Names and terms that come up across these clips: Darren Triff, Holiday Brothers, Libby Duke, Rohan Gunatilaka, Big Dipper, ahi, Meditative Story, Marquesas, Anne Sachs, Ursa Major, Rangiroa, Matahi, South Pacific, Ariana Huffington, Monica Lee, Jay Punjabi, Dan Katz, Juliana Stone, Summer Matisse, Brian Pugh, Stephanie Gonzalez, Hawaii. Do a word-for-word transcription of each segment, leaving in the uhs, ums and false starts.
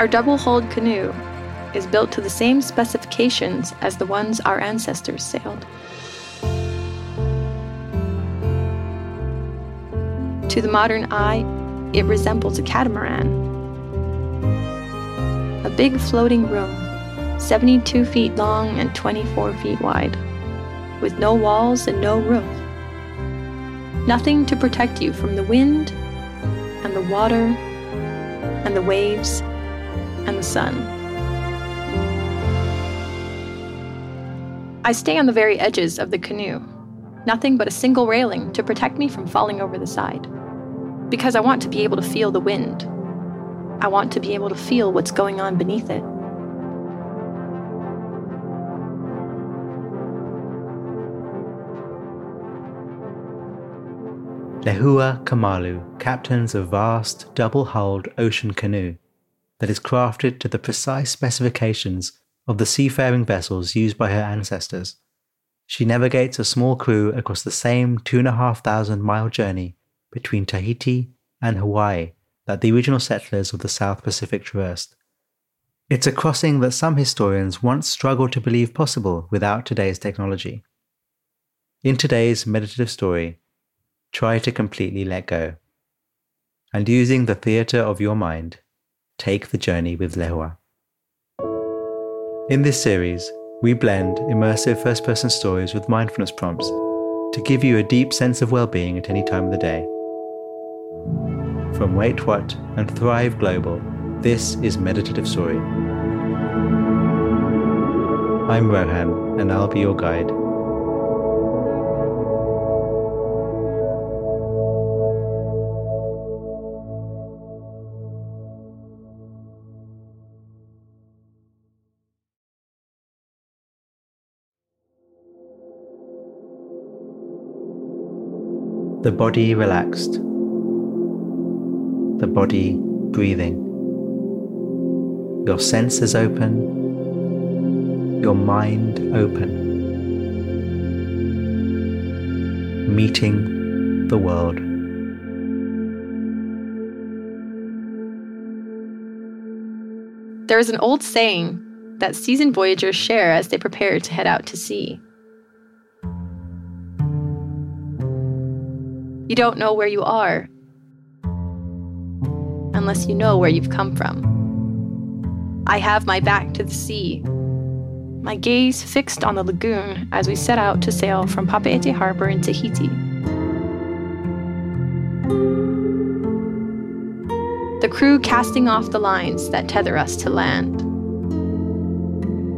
Our double-hulled canoe is built to the same specifications as the ones our ancestors sailed. To the modern eye, it resembles a catamaran. A big floating room, seventy-two feet long and twenty-four feet wide, with no walls and no roof. Nothing to protect you from the wind and the water and the waves and the sun. I stay on the very edges of the canoe, nothing but a single railing to protect me from falling over the side, because I want to be able to feel the wind. I want to be able to feel what's going on beneath it. Lehua Kamalu captains a vast, double-hulled ocean canoe that is crafted to the precise specifications of the seafaring vessels used by her ancestors. She navigates a small crew across the same two thousand five hundred mile journey between Tahiti and Hawaii that the original settlers of the South Pacific traversed. It's a crossing that some historians once struggled to believe possible without today's technology. In today's meditative story, try to completely let go. And using the theatre of your mind, take the journey with Lehua. In this series, we blend immersive first-person stories with mindfulness prompts to give you a deep sense of well-being at any time of the day. From Wait What and Thrive Global, this is Meditative Story. I'm Rohan, and I'll be your guide. The body relaxed, the body breathing, your senses open, your mind open, meeting the world. There is an old saying that seasoned voyagers share as they prepare to head out to sea. You don't know where you are unless you know where you've come from. I have my back to the sea, my gaze fixed on the lagoon as we set out to sail from Papeete Harbor in Tahiti. The crew casting off the lines that tether us to land.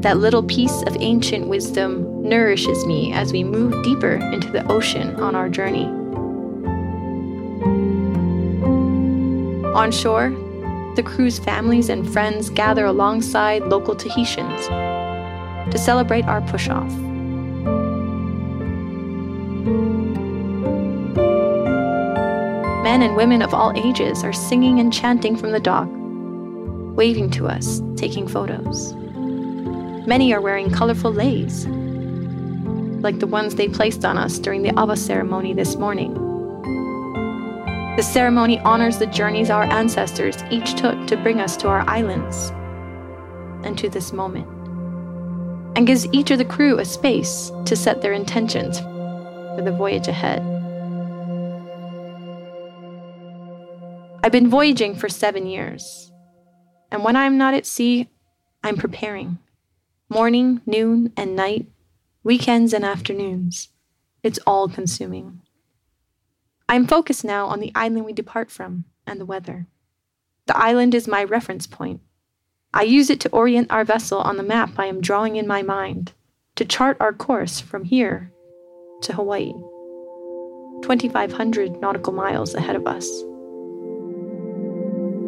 That little piece of ancient wisdom nourishes me as we move deeper into the ocean on our journey. On shore, the crew's families and friends gather alongside local Tahitians to celebrate our push-off. Men and women of all ages are singing and chanting from the dock, waving to us, taking photos. Many are wearing colorful leis, like the ones they placed on us during the Ava ceremony this morning. The ceremony honors the journeys our ancestors each took to bring us to our islands and to this moment, and gives each of the crew a space to set their intentions for the voyage ahead. I've been voyaging for seven years, and when I'm not at sea, I'm preparing. Morning, noon, and night, weekends and afternoons. It's all-consuming. I'm focused now on the island we depart from and the weather. The island is my reference point. I use it to orient our vessel on the map I am drawing in my mind, to chart our course from here to Hawaii, twenty-five hundred nautical miles ahead of us.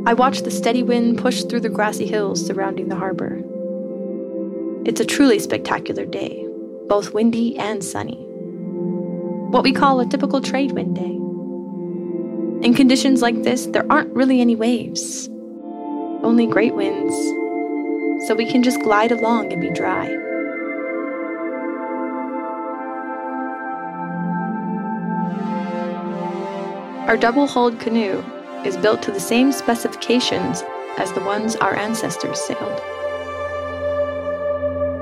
I watch the steady wind push through the grassy hills surrounding the harbor. It's a truly spectacular day, both windy and sunny. What we call a typical trade wind day. In conditions like this, there aren't really any waves, only great winds, so we can just glide along and be dry. Our double-hulled canoe is built to the same specifications as the ones our ancestors sailed.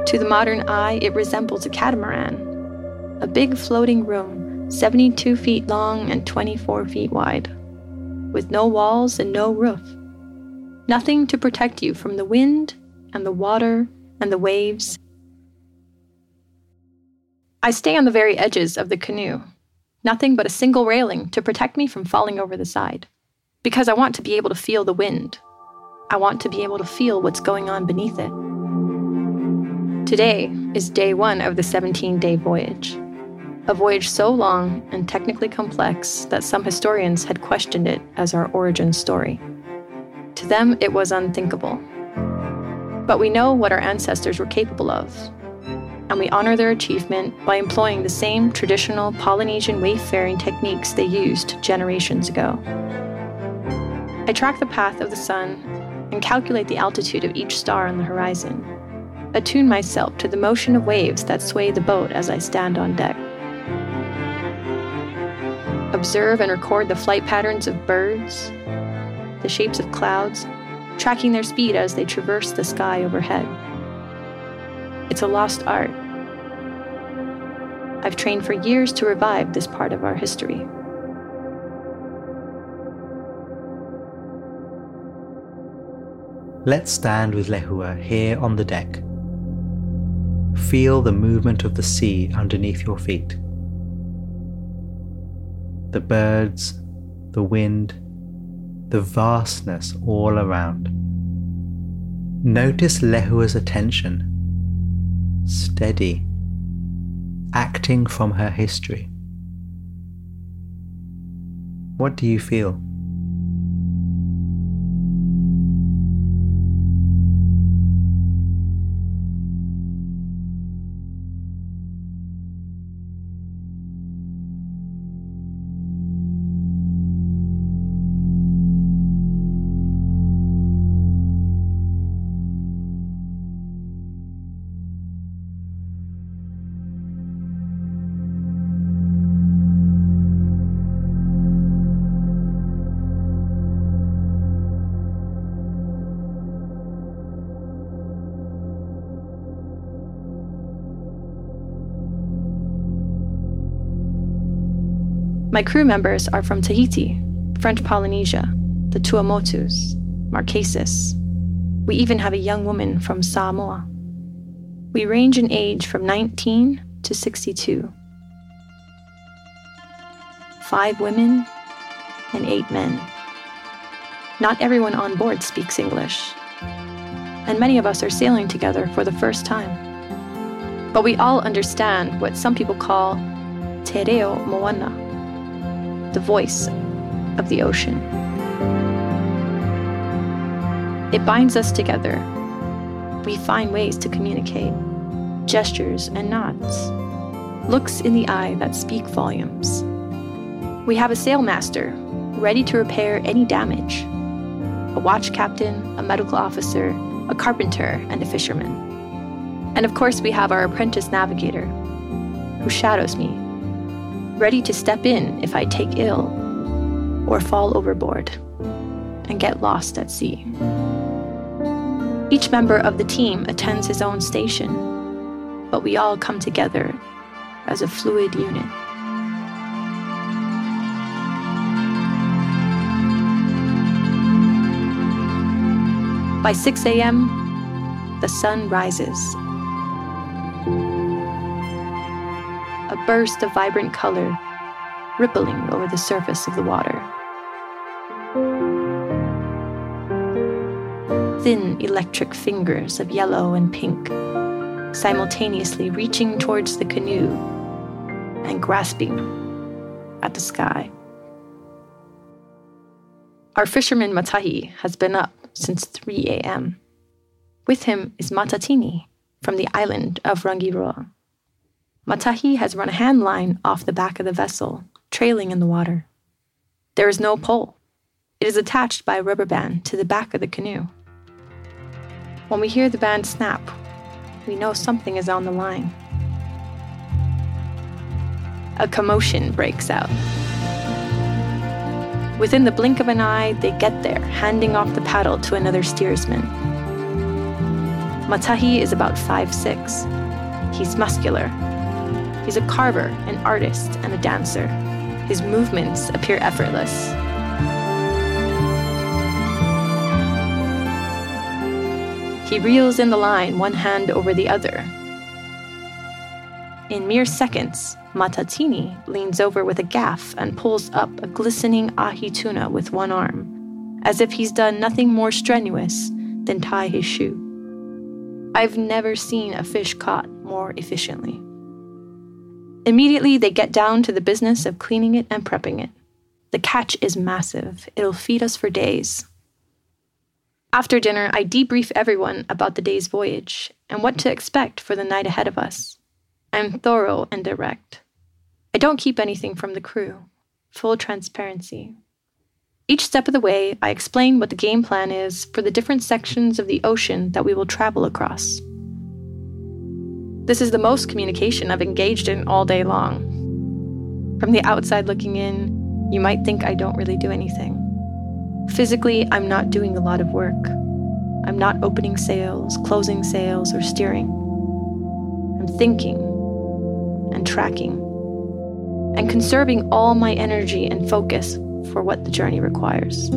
To the modern eye, it resembles a catamaran, a big floating room, seventy-two feet long and twenty-four feet wide, with no walls and no roof. Nothing to protect you from the wind and the water and the waves. I stay on the very edges of the canoe, nothing but a single railing to protect me from falling over the side, because I want to be able to feel the wind. I want to be able to feel what's going on beneath it. Today is day one of the seventeen-day voyage, a voyage so long and technically complex that some historians had questioned it as our origin story. To them, it was unthinkable. But we know what our ancestors were capable of, and we honor their achievement by employing the same traditional Polynesian wayfaring techniques they used generations ago. I track the path of the sun and calculate the altitude of each star on the horizon. Attune myself to the motion of waves that sway the boat as I stand on deck. Observe and record the flight patterns of birds, the shapes of clouds, tracking their speed as they traverse the sky overhead. It's a lost art. I've trained for years to revive this part of our history. Let's stand with Lehua here on the deck. Feel the movement of the sea underneath your feet. The birds, the wind, the vastness all around. Notice Lehua's attention, steady, acting from her history. What do you feel? My crew members are from Tahiti, French Polynesia, the Tuamotus, Marquesas. We even have a young woman from Samoa. We range in age from nineteen to sixty-two. Five women and eight men. Not everyone on board speaks English, and many of us are sailing together for the first time. But we all understand what some people call te reo moana, the voice of the ocean. It binds us together. We find ways to communicate, gestures and nods, looks in the eye that speak volumes. We have a sailmaster ready to repair any damage, a watch captain, a medical officer, a carpenter, and a fisherman. And of course, we have our apprentice navigator, who shadows me, ready to step in if I take ill or fall overboard and get lost at sea. Each member of the team attends his own station, but we all come together as a fluid unit. By six a.m., the sun rises. A burst of vibrant color rippling over the surface of the water. Thin electric fingers of yellow and pink, simultaneously reaching towards the canoe and grasping at the sky. Our fisherman Matahi has been up since three a.m. With him is Matatini from the island of Rangiroa. Matahi has run a hand line off the back of the vessel, trailing in the water. There is no pole. It is attached by a rubber band to the back of the canoe. When we hear the band snap, we know something is on the line. A commotion breaks out. Within the blink of an eye, they get there, handing off the paddle to another steersman. Matahi is about five foot six. He's muscular. He's a carver, an artist, and a dancer. His movements appear effortless. He reels in the line, one hand over the other. In mere seconds, Matatini leans over with a gaff and pulls up a glistening ahi tuna with one arm, as if he's done nothing more strenuous than tie his shoe. I've never seen a fish caught more efficiently. Immediately, they get down to the business of cleaning it and prepping it. The catch is massive. It'll feed us for days. After dinner, I debrief everyone about the day's voyage and what to expect for the night ahead of us. I'm thorough and direct. I don't keep anything from the crew. Full transparency. Each step of the way, I explain what the game plan is for the different sections of the ocean that we will travel across. This is the most communication I've engaged in all day long. From the outside looking in, you might think I don't really do anything. Physically, I'm not doing a lot of work. I'm not opening sails, closing sails, or steering. I'm thinking and tracking and conserving all my energy and focus for what the journey requires.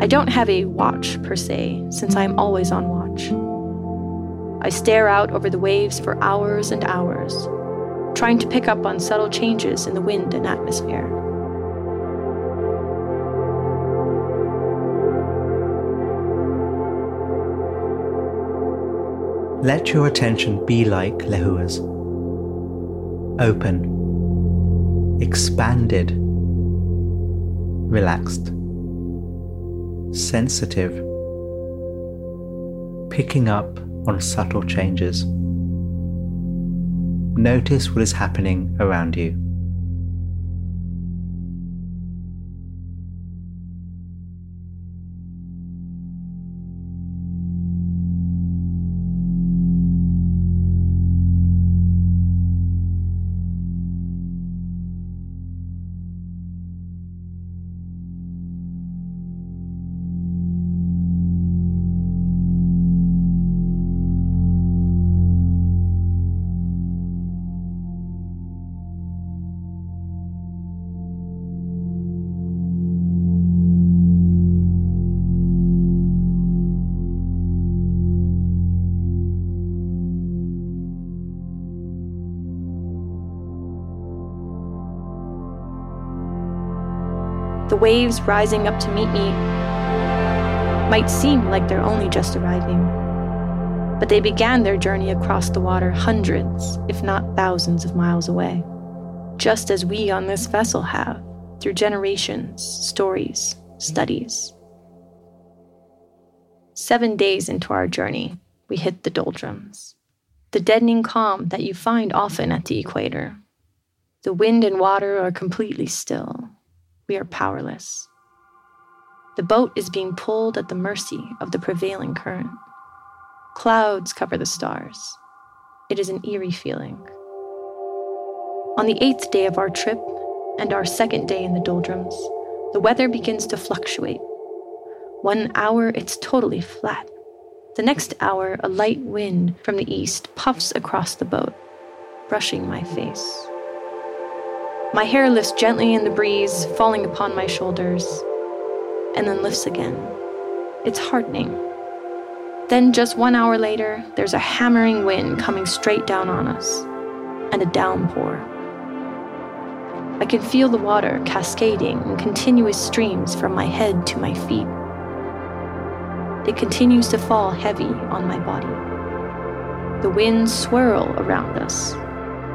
I don't have a watch per se, since I'm always on watch. I stare out over the waves for hours and hours, trying to pick up on subtle changes in the wind and atmosphere. Let your attention be like Lehua's. Open, expanded, relaxed, sensitive, picking up on subtle changes. Notice what is happening around you. The waves rising up to meet me might seem like they're only just arriving, but they began their journey across the water hundreds, if not thousands of miles away, just as we on this vessel have, through generations, stories, studies. Seven days into our journey, we hit the doldrums, the deadening calm that you find often at the equator. The wind and water are completely still. We are powerless. The boat is being pulled at the mercy of the prevailing current. Clouds cover the stars. It is an eerie feeling. On the eighth day of our trip, and our second day in the doldrums, the weather begins to fluctuate. One hour, it's totally flat. The next hour, a light wind from the east puffs across the boat, brushing my face. My hair lifts gently in the breeze, falling upon my shoulders, and then lifts again. It's heartening. Then just one hour later, there's a hammering wind coming straight down on us, and a downpour. I can feel the water cascading in continuous streams from my head to my feet. It continues to fall heavy on my body. The winds swirl around us,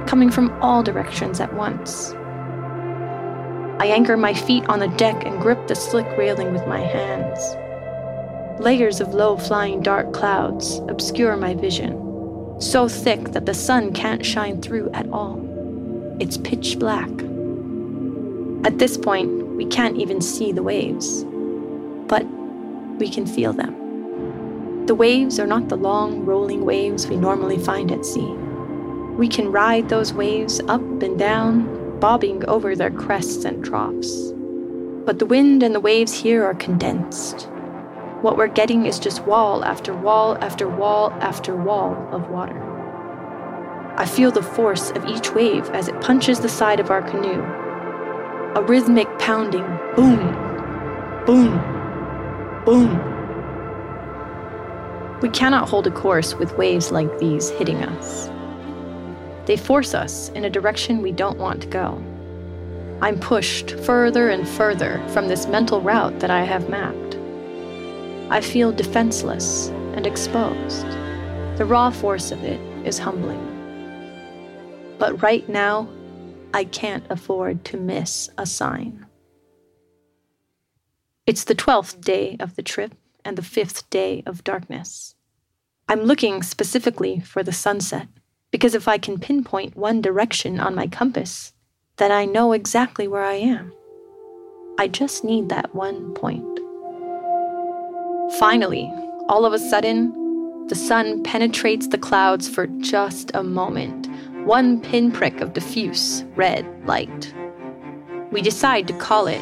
coming from all directions at once. I anchor my feet on the deck and grip the slick railing with my hands. Layers of low-flying dark clouds obscure my vision, so thick that the sun can't shine through at all. It's pitch black. At this point, we can't even see the waves, but we can feel them. The waves are not the long, rolling waves we normally find at sea. We can ride those waves up and down, bobbing over their crests and troughs. But the wind and the waves here are condensed. What we're getting is just wall after wall after wall after wall of water. I feel the force of each wave as it punches the side of our canoe. A rhythmic pounding, boom, boom, boom. We cannot hold a course with waves like these hitting us. They force us in a direction we don't want to go. I'm pushed further and further from this mental route that I have mapped. I feel defenseless and exposed. The raw force of it is humbling. But right now, I can't afford to miss a sign. It's the twelfth day of the trip and the fifth day of darkness. I'm looking specifically for the sunset, because if I can pinpoint one direction on my compass, then I know exactly where I am. I just need that one point. Finally, all of a sudden, the sun penetrates the clouds for just a moment. One pinprick of diffuse red light. We decide to call it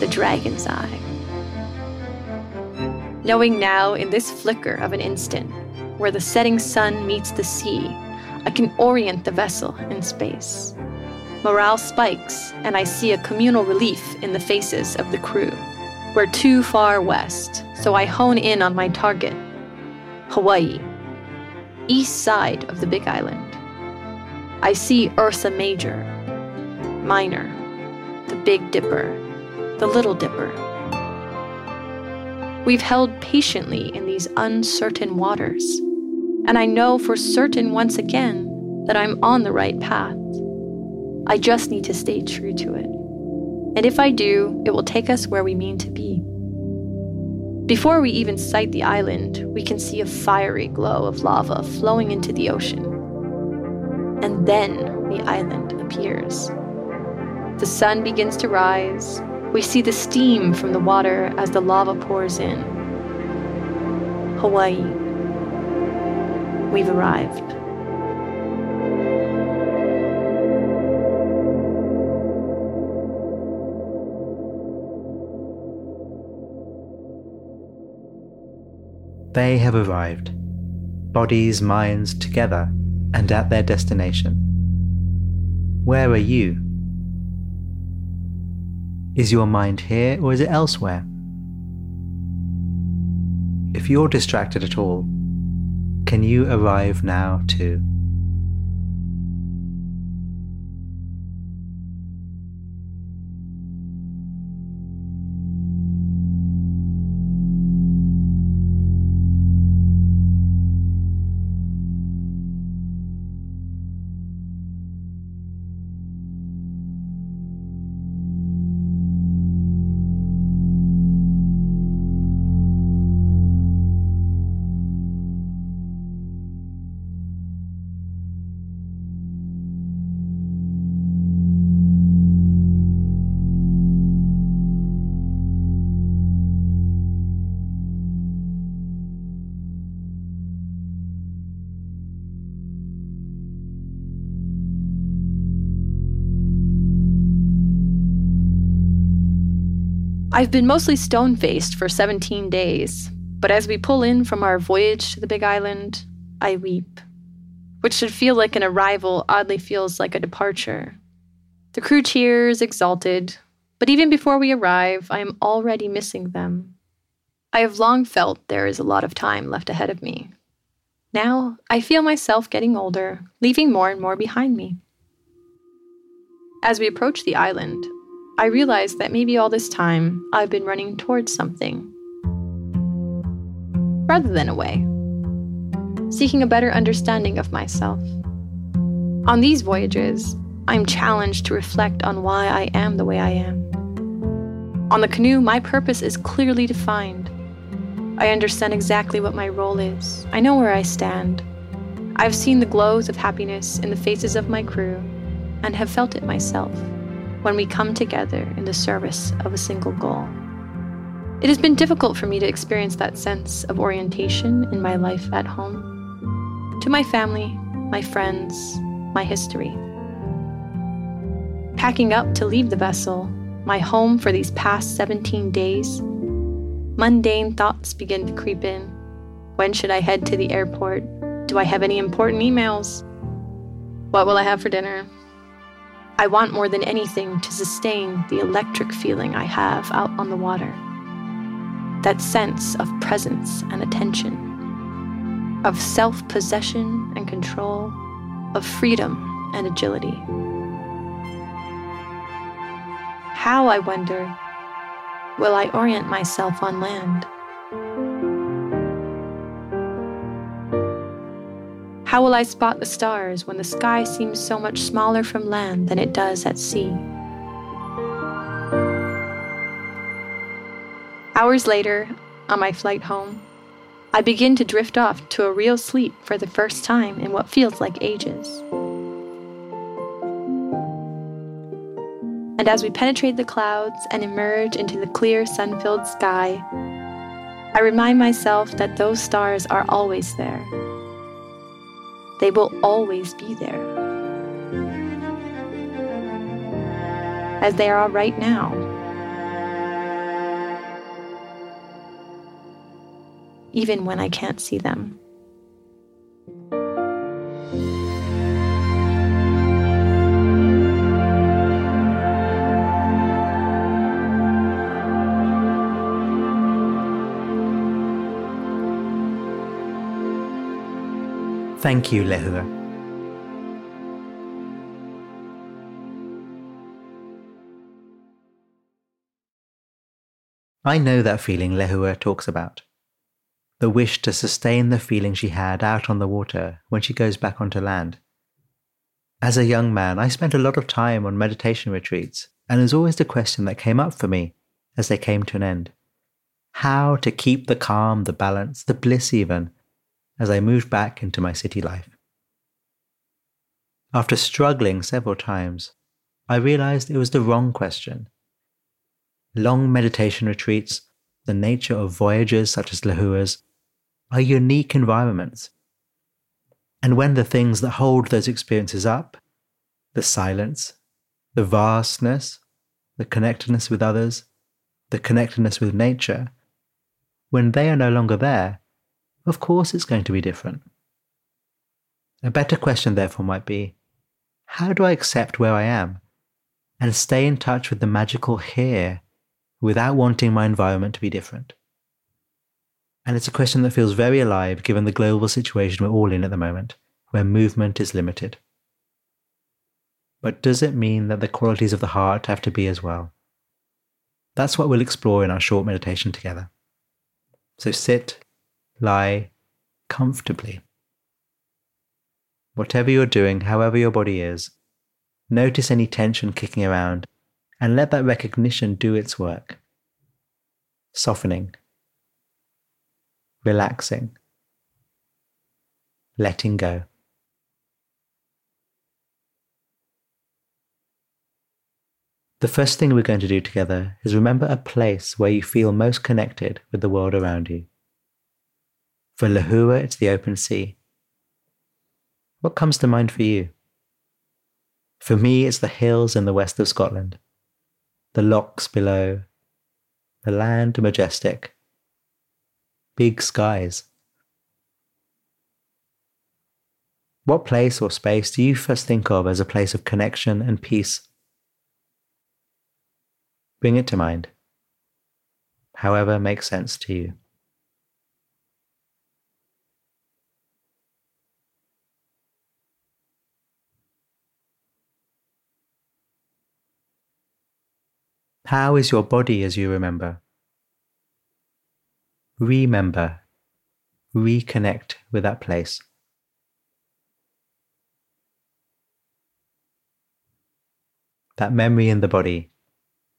the dragon's eye. Knowing now, in this flicker of an instant, where the setting sun meets the sea, I can orient the vessel in space. Morale spikes, and I see a communal relief in the faces of the crew. We're too far west, so I hone in on my target, Hawaii, east side of the Big Island. I see Ursa Major, Minor, the Big Dipper, the Little Dipper. We've held patiently in these uncertain waters, and I know for certain once again that I'm on the right path. I just need to stay true to it. And if I do, it will take us where we mean to be. Before we even sight the island, we can see a fiery glow of lava flowing into the ocean. And then the island appears. The sun begins to rise. We see the steam from the water as the lava pours in. Hawaii. We've arrived. They have arrived. Bodies, minds together. And at their destination. Where are you? Is your mind here or is it elsewhere? If you're distracted at all, can you arrive now too? I've been mostly stone-faced for seventeen days, but as we pull in from our voyage to the Big Island, I weep. What should feel like an arrival oddly feels like a departure. The crew cheers, exalted, but even before we arrive, I am already missing them. I have long felt there is a lot of time left ahead of me. Now, I feel myself getting older, leaving more and more behind me. As we approach the island, I realized that maybe all this time, I've been running towards something, rather than away, seeking a better understanding of myself. On these voyages, I'm challenged to reflect on why I am the way I am. On the canoe, my purpose is clearly defined. I understand exactly what my role is. I know where I stand. I've seen the glows of happiness in the faces of my crew and have felt it myself. When we come together in the service of a single goal. It has been difficult for me to experience that sense of orientation in my life at home, to my family, my friends, my history. Packing up to leave the vessel, my home for these past seventeen days, mundane thoughts begin to creep in. When should I head to the airport? Do I have any important emails? What will I have for dinner? I want more than anything to sustain the electric feeling I have out on the water. That sense of presence and attention, of self-possession and control, of freedom and agility. How, I wonder, will I orient myself on land? How will I spot the stars when the sky seems so much smaller from land than it does at sea? Hours later, on my flight home, I begin to drift off to a real sleep for the first time in what feels like ages. And as we penetrate the clouds and emerge into the clear, sun-filled sky, I remind myself that those stars are always there. They will always be there, as they are right now. Even when I can't see them. Thank you, Lehua. I know that feeling Lehua talks about. The wish to sustain the feeling she had out on the water when she goes back onto land. As a young man, I spent a lot of time on meditation retreats, and it was always the question that came up for me as they came to an end. How to keep the calm, the balance, the bliss even, as I moved back into my city life. After struggling several times, I realized it was the wrong question. Long meditation retreats, the nature of voyages such as Lehua's, are unique environments. And when the things that hold those experiences up, the silence, the vastness, the connectedness with others, the connectedness with nature, when they are no longer there, of course it's going to be different. A better question therefore might be, how do I accept where I am and stay in touch with the magical here without wanting my environment to be different? And it's a question that feels very alive given the global situation we're all in at the moment, where movement is limited. But does it mean that the qualities of the heart have to be as well? That's what we'll explore in our short meditation together. So sit, lie comfortably. Whatever you're doing, however your body is, notice any tension kicking around and let that recognition do its work. Softening, relaxing, letting go. The first thing we're going to do together is remember a place where you feel most connected with the world around you. For Lehua, it's the open sea. What comes to mind for you? For me, it's the hills in the west of Scotland, the lochs below, the land majestic, big skies. What place or space do you first think of as a place of connection and peace? Bring it to mind, however makes sense to you. How is your body as you remember? Remember, reconnect with that place. That memory in the body,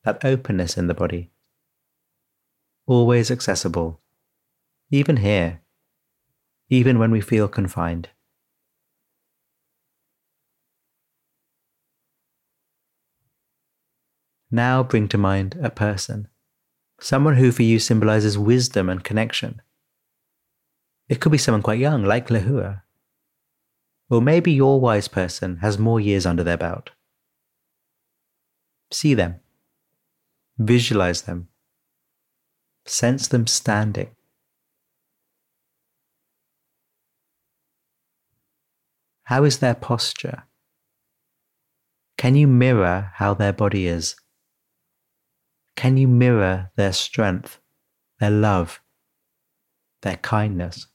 that openness in the body, always accessible, even here, even when we feel confined. Now bring to mind a person, someone who for you symbolizes wisdom and connection. It could be someone quite young, like Lehua. Or maybe your wise person has more years under their belt. See them, Visualize them. Sense them standing. How is their posture? Can you mirror how their body is? Can you mirror their strength, their love, their kindness?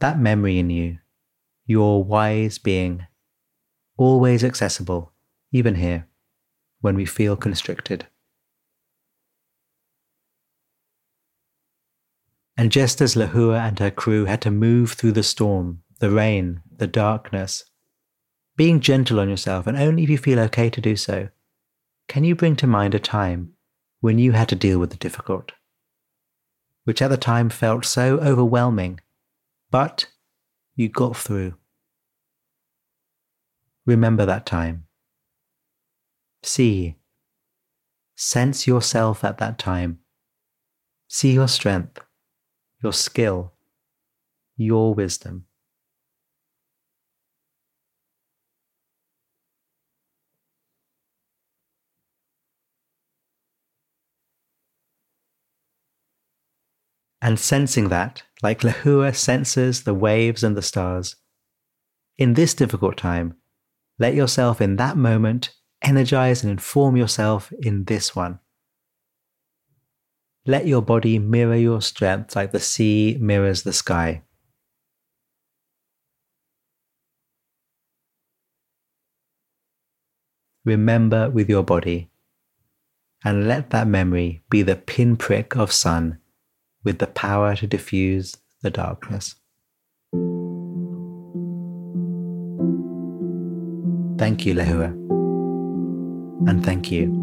That memory in you, your wise being, always accessible, even here, when we feel constricted. And just as Lehua and her crew had to move through the storm, the rain, the darkness, being gentle on yourself, and only if you feel okay to do so, can you bring to mind a time when you had to deal with the difficult, which at the time felt so overwhelming, but you got through? Remember that time. See, sense yourself at that time. See your strength, your skill, your wisdom. And sensing that, like Lehua senses the waves and the stars, in this difficult time, let yourself in that moment energize and inform yourself in this one. Let your body mirror your strength like the sea mirrors the sky. Remember with your body, and let that memory be the pinprick of sun with the power to diffuse the darkness. Thank you, Lehua, and thank you.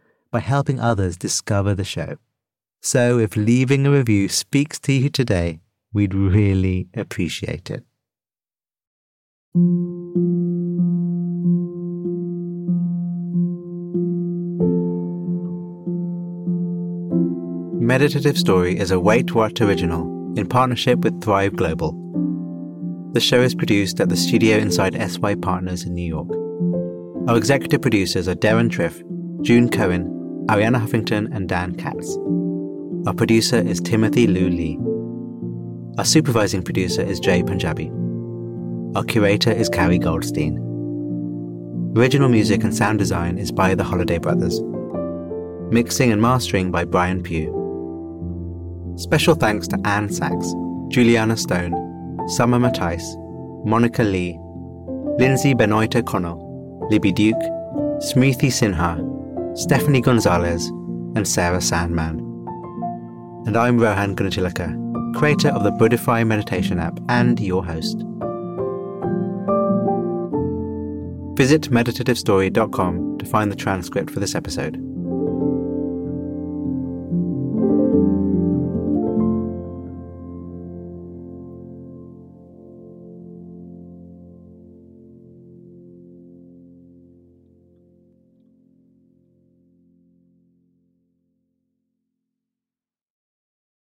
by helping others discover the show. So if leaving a review speaks to you today, we'd really appreciate it. Meditative Story is a Wait What original in partnership with Thrive Global. The show is produced at the studio inside S Y Partners in New York. Our executive producers are Darren Triff, June Cohen, Ariana Huffington and Dan Katz. Our producer is Timothy Lou Lee. Our supervising producer is Jay Punjabi. Our curator is Carrie Goldstein. Original music and sound design is by the Holiday Brothers. Mixing and mastering by Brian Pugh. Special thanks to Anne Sachs, Juliana Stone, Summer Matisse, Monica Lee, Lindsay Benoit-O'Connell, Libby Duke, Smriti Sinha, Stephanie Gonzalez, and Sarah Sandman. And I'm Rohan Gunatilaka, creator of the Buddhify Meditation app and your host. Visit meditative story dot com to find the transcript for this episode.